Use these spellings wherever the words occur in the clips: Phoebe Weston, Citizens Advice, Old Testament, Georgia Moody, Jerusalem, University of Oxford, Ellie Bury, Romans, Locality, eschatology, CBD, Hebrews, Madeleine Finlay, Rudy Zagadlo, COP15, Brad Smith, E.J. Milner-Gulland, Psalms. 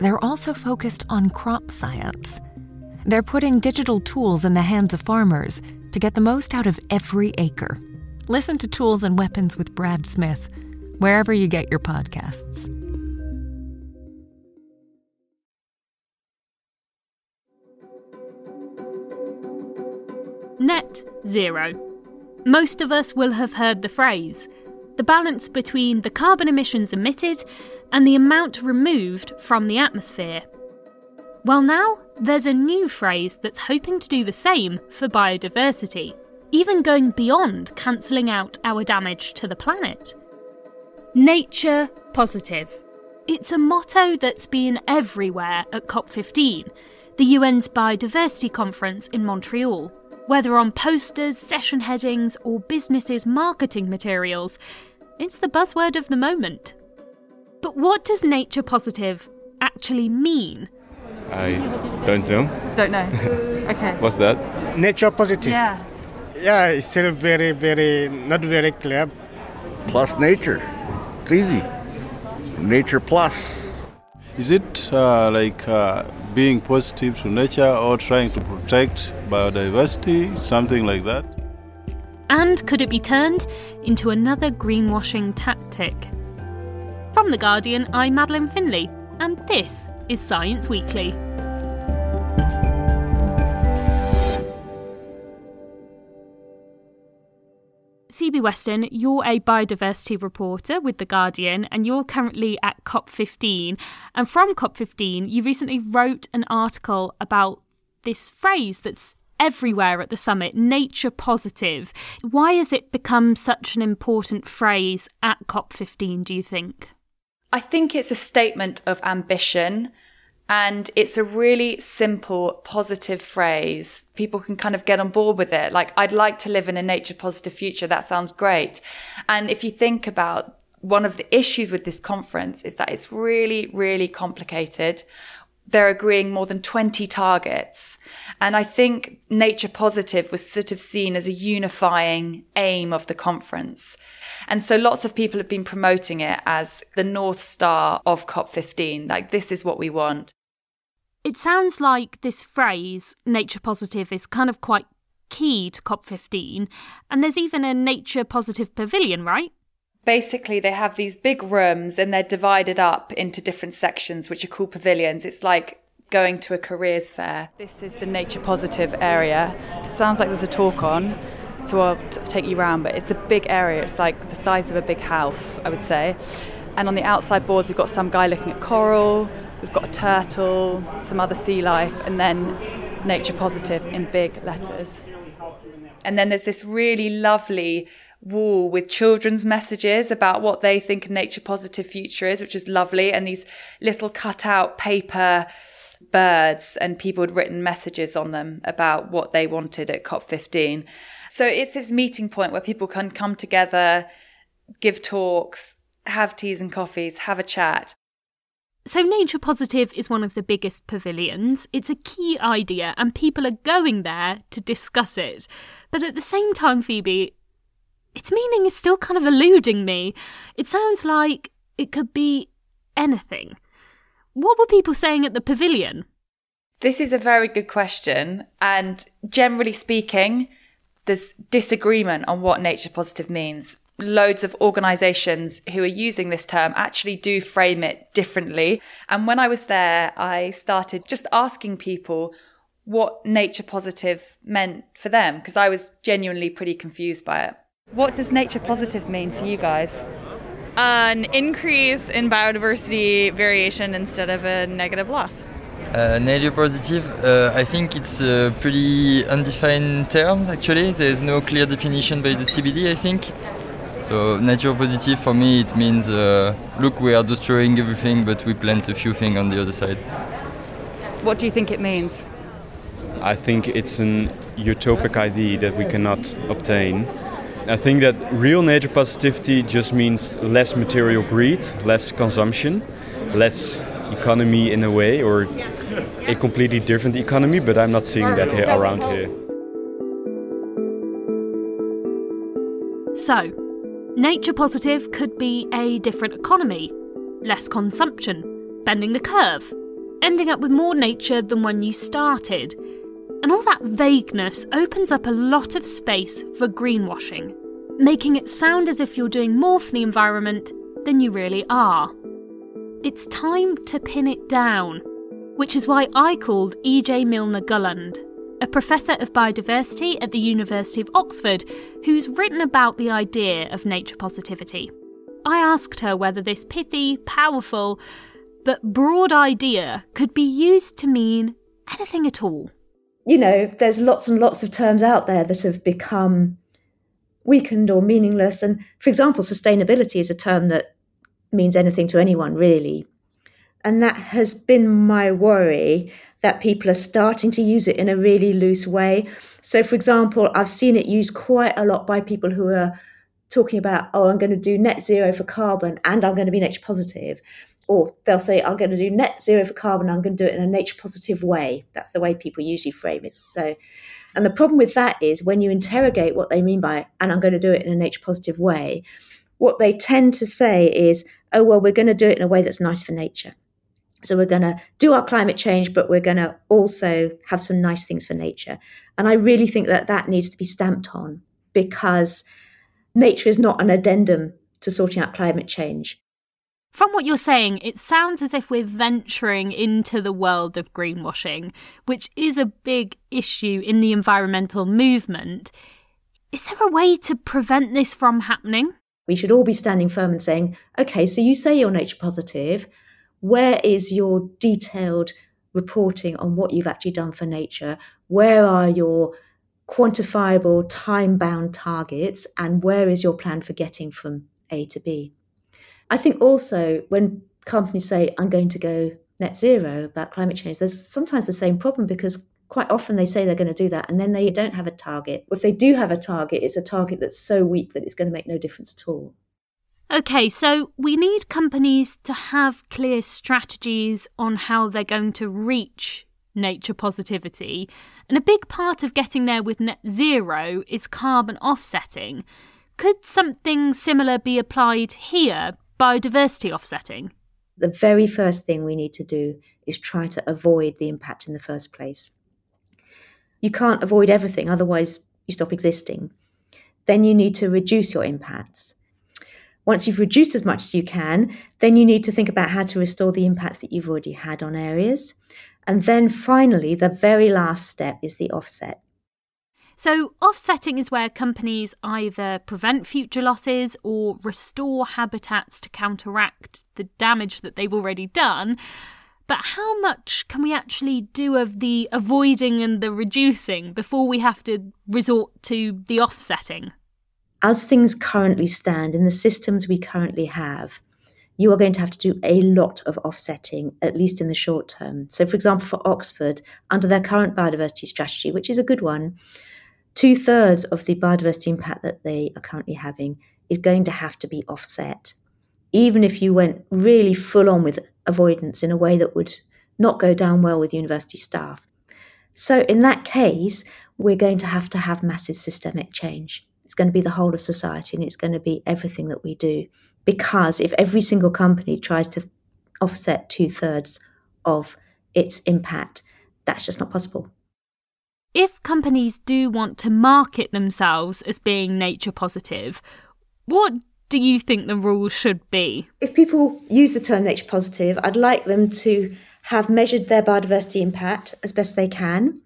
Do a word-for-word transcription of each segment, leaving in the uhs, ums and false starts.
they're also focused on crop science. They're putting digital tools in the hands of farmers to get the most out of every acre. Listen to Tools and Weapons with Brad Smith, wherever you get your podcasts. Net zero. Most of us will have heard the phrase, the balance between the carbon emissions emitted and the amount removed from the atmosphere. Well, now there's a new phrase that's hoping to do the same for biodiversity, even going beyond cancelling out our damage to the planet. Nature positive. It's a motto that's been everywhere at COP fifteen, the U N's biodiversity conference in Montreal. Whether on posters, session headings, or businesses' marketing materials, it's the buzzword of the moment. But what does nature positive actually mean? I don't know. Don't know. Okay. What's that? Nature positive. Yeah. Yeah, it's still very, very, not very clear. Plus nature. It's easy. Nature plus. Is it uh, like uh, being positive to nature or trying to protect biodiversity, something like that? And could it be turned into another greenwashing tactic? From The Guardian, I'm Madeleine Finlay, and this is Science Weekly. Phoebe Weston, you're a biodiversity reporter with The Guardian and you're currently at COP fifteen. And from COP fifteen, you recently wrote an article about this phrase that's everywhere at the summit, nature positive. Why has it become such an important phrase at COP fifteen, do you think? I think it's a statement of ambition. And it's a really simple, positive phrase. People can kind of get on board with it. Like, I'd like to live in a nature positive future. That sounds great. And if you think about one of the issues with this conference is that it's really, really complicated. They're agreeing more than twenty targets. And I think nature positive was sort of seen as a unifying aim of the conference. And so lots of people have been promoting it as the North Star of COP fifteen. Like, this is what we want. It sounds like this phrase, nature positive, is kind of quite key to COP fifteen. And there's even a nature positive pavilion, right? Basically, they have these big rooms and they're divided up into different sections, which are called pavilions. It's like going to a careers fair. This is the nature positive area. Sounds like there's a talk on, so I'll t- take you round. But it's a big area. It's like the size of a big house, I would say. And on the outside boards, we've got some guy looking at coral. We've got a turtle, some other sea life, and then nature positive in big letters. And then there's this really lovely wall with children's messages about what they think a nature positive future is, which is lovely, and these little cut out paper birds, and people had written messages on them about what they wanted at COP fifteen. So it's this meeting point where people can come together, give talks, have teas and coffees, have a chat. So nature positive is one of the biggest pavilions. It's a key idea and people are going there to discuss it. But at the same time, Phoebe, its meaning is still kind of eluding me. It sounds like it could be anything. What were people saying at the pavilion? This is a very good question. And generally speaking, there's disagreement on what nature positive means. Loads of organisations who are using this term actually do frame it differently. And when I was there, I started just asking people what nature positive meant for them, because I was genuinely pretty confused by it. What does nature positive mean to you guys? An increase in biodiversity variation instead of a negative loss. Uh, nature positive, uh, I think it's a pretty undefined term, actually. There's no clear definition by the C B D, I think. So nature positive for me, it means, uh, look, we are destroying everything, but we plant a few things on the other side. What do you think it means? I think it's an utopic idea that we cannot obtain. I think that real nature positivity just means less material greed, less consumption, less economy in a way, or a completely different economy, but I'm not seeing that here around here. So, nature positive could be a different economy, less consumption, bending the curve, ending up with more nature than when you started. And all that vagueness opens up a lot of space for greenwashing, making it sound as if you're doing more for the environment than you really are. It's time to pin it down, which is why I called E J Milner-Gulland, a professor of biodiversity at the University of Oxford, who's written about the idea of nature positivity. I asked her whether this pithy, powerful, but broad idea could be used to mean anything at all. You know, there's lots and lots of terms out there that have become weakened or meaningless. And for example, sustainability is a term that means anything to anyone, really. And that has been my worry, that people are starting to use it in a really loose way. So, for example, I've seen it used quite a lot by people who are talking about, oh, I'm going to do net zero for carbon and I'm going to be nature positive. Or they'll say, I'm going to do net zero for carbon, I'm going to do it in a nature-positive way. That's the way people usually frame it. So, and the problem with that is when you interrogate what they mean by, and I'm going to do it in a nature-positive way, what they tend to say is, oh, well, we're going to do it in a way that's nice for nature. So we're going to do our climate change, but we're going to also have some nice things for nature. And I really think that that needs to be stamped on, because nature is not an addendum to sorting out climate change. From what you're saying, it sounds as if we're venturing into the world of greenwashing, which is a big issue in the environmental movement. Is there a way to prevent this from happening? We should all be standing firm and saying, OK, so you say you're nature positive. Where is your detailed reporting on what you've actually done for nature? Where are your quantifiable, time-bound targets? And where is your plan for getting from A to B? I think also when companies say, I'm going to go net zero about climate change, there's sometimes the same problem, because quite often they say they're going to do that and then they don't have a target. If they do have a target, it's a target that's so weak that it's going to make no difference at all. OK, so we need companies to have clear strategies on how they're going to reach nature positivity. And a big part of getting there with net zero is carbon offsetting. Could something similar be applied here? Biodiversity offsetting? The very first thing we need to do is try to avoid the impact in the first place. You can't avoid everything, otherwise you stop existing. Then you need to reduce your impacts. Once you've reduced as much as you can, then you need to think about how to restore the impacts that you've already had on areas. And then finally, the very last step is the offset. So offsetting is where companies either prevent future losses or restore habitats to counteract the damage that they've already done. But how much can we actually do of the avoiding and the reducing before we have to resort to the offsetting? As things currently stand, in the systems we currently have, you are going to have to do a lot of offsetting, at least in the short term. So, for example, for Oxford, under their current biodiversity strategy, which is a good one, two-thirds of the biodiversity impact that they are currently having is going to have to be offset. Even if you went really full on with avoidance in a way that would not go down well with university staff. So in that case, we're going to have to have massive systemic change. It's going to be the whole of society, and it's going to be everything that we do. Because if every single company tries to offset two-thirds of its impact, that's just not possible. If companies do want to market themselves as being nature positive, what do you think the rules should be? If people use the term nature positive, I'd like them to have measured their biodiversity impact as best they can.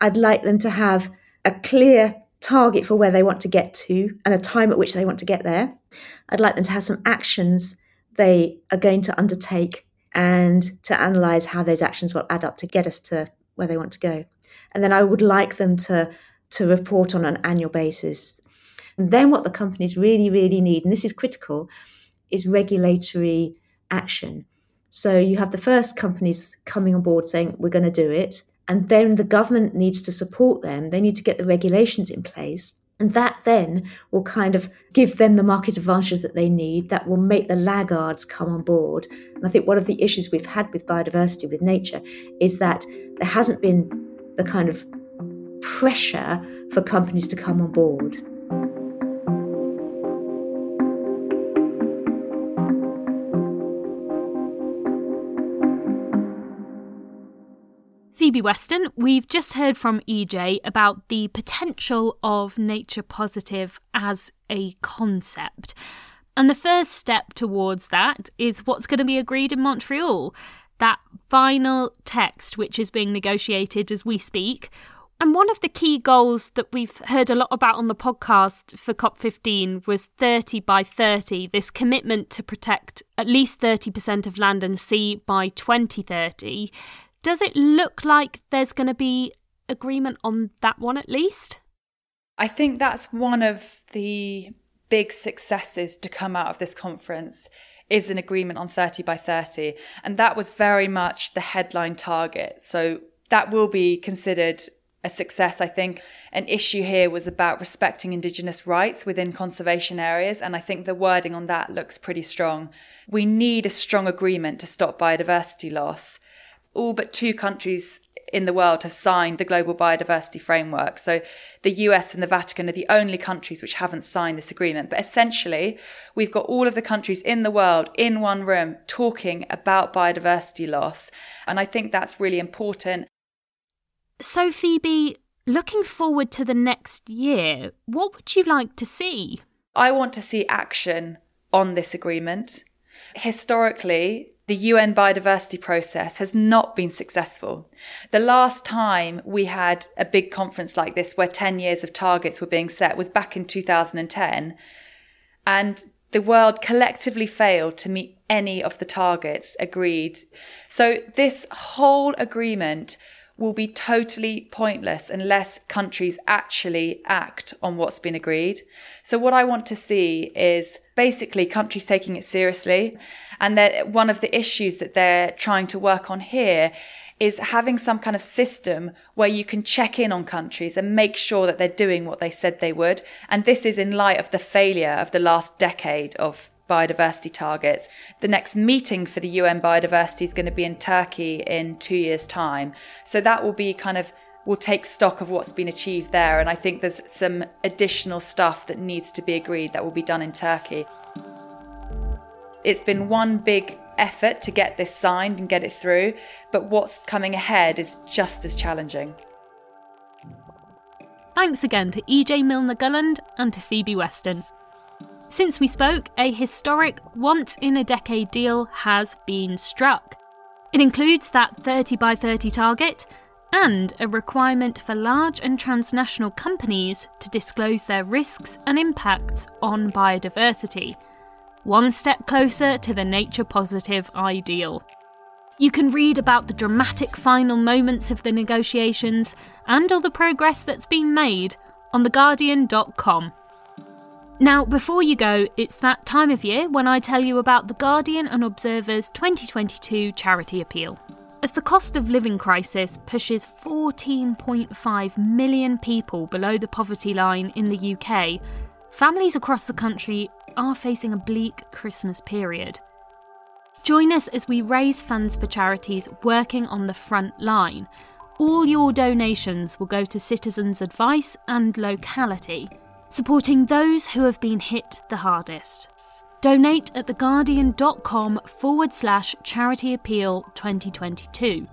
I'd like them to have a clear target for where they want to get to and a time at which they want to get there. I'd like them to have some actions they are going to undertake and to analyse how those actions will add up to get us to where they want to go. And then I would like them to, to report on an annual basis. And then what the companies really, really need, and this is critical, is regulatory action. So you have the first companies coming on board saying, we're going to do it. And then the government needs to support them. They need to get the regulations in place. And that then will kind of give them the market advantages that they need, that will make the laggards come on board. And I think one of the issues we've had with biodiversity, with nature, is that there hasn't been the kind of pressure for companies to come on board. Phoebe Weston, we've just heard from E J about the potential of nature positive as a concept. And the first step towards that is what's going to be agreed in Montreal, that final text which is being negotiated as we speak. And one of the key goals that we've heard a lot about on the podcast for COP fifteen was thirty by thirty, this commitment to protect at least thirty percent of land and sea by twenty thirty. Does it look like there's going to be agreement on that one at least? I think that's one of the big successes to come out of this conference is an agreement on thirty by thirty. And that was very much the headline target. So that will be considered a success, I think. An issue here was about respecting Indigenous rights within conservation areas. And I think the wording on that looks pretty strong. We need a strong agreement to stop biodiversity loss. All but two countries in the world have signed the Global Biodiversity Framework. So the U S and the Vatican are the only countries which haven't signed this agreement. But essentially, we've got all of the countries in the world in one room talking about biodiversity loss. And I think that's really important. So, Phoebe, looking forward to the next year, what would you like to see? I want to see action on this agreement. Historically, the U N biodiversity process has not been successful. The last time we had a big conference like this where ten years of targets were being set was back in two thousand ten, and the world collectively failed to meet any of the targets agreed. So this whole agreement will be totally pointless unless countries actually act on what's been agreed. So what I want to see is basically countries taking it seriously. And that one of the issues that they're trying to work on here is having some kind of system where you can check in on countries and make sure that they're doing what they said they would. And this is in light of the failure of the last decade of biodiversity targets. The next meeting for the U N biodiversity is going to be in Turkey in two years' time. So that will be kind of, we'll take stock of what's been achieved there. And I think there's some additional stuff that needs to be agreed that will be done in Turkey. It's been one big effort to get this signed and get it through, but what's coming ahead is just as challenging. Thanks again to E J Milner-Gulland and to Phoebe Weston. Since we spoke, a historic once-in-a-decade deal has been struck. It includes that thirty by thirty target and a requirement for large and transnational companies to disclose their risks and impacts on biodiversity. One step closer to the nature-positive ideal. You can read about the dramatic final moments of the negotiations and all the progress that's been made on the guardian dot com. Now, before you go, it's that time of year when I tell you about The Guardian and Observer's twenty twenty-two charity appeal. As the cost of living crisis pushes fourteen point five million people below the poverty line in the U K, families across the country are facing a bleak Christmas period. Join us as we raise funds for charities working on the front line. All your donations will go to Citizens Advice and Locality, supporting those who have been hit the hardest. Donate at theguardian.com forward slash charity appeal 2022.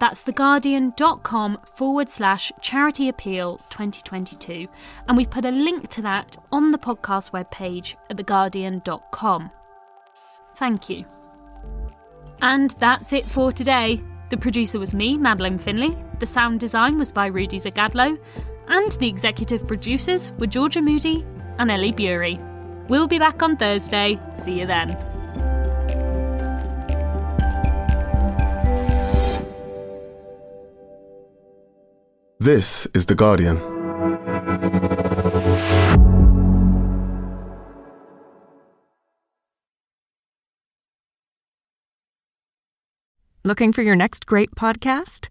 That's theguardian.com forward slash charity appeal 2022. And we've put a link to that on the podcast webpage at theguardian dot com. Thank you. And that's it for today. The producer was me, Madeleine Finlay. The sound design was by Rudy Zagadlo. And the executive producers were Georgia Moody and Ellie Bury. We'll be back on Thursday. See you then. This is The Guardian. Looking for your next great podcast?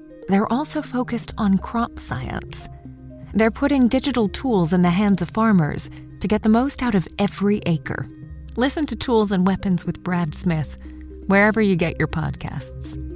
they're also focused on crop science. They're putting digital tools in the hands of farmers to get the most out of every acre. Listen to Tools and Weapons with Brad Smith, wherever you get your podcasts.